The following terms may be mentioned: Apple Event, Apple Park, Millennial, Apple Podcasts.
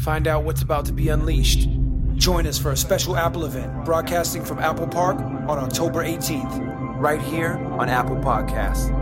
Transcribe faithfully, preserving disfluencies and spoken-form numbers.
Find out what's about to be unleashed. Join us for a special Apple event broadcasting from Apple Park on October eighteenth, right here on Apple Podcasts.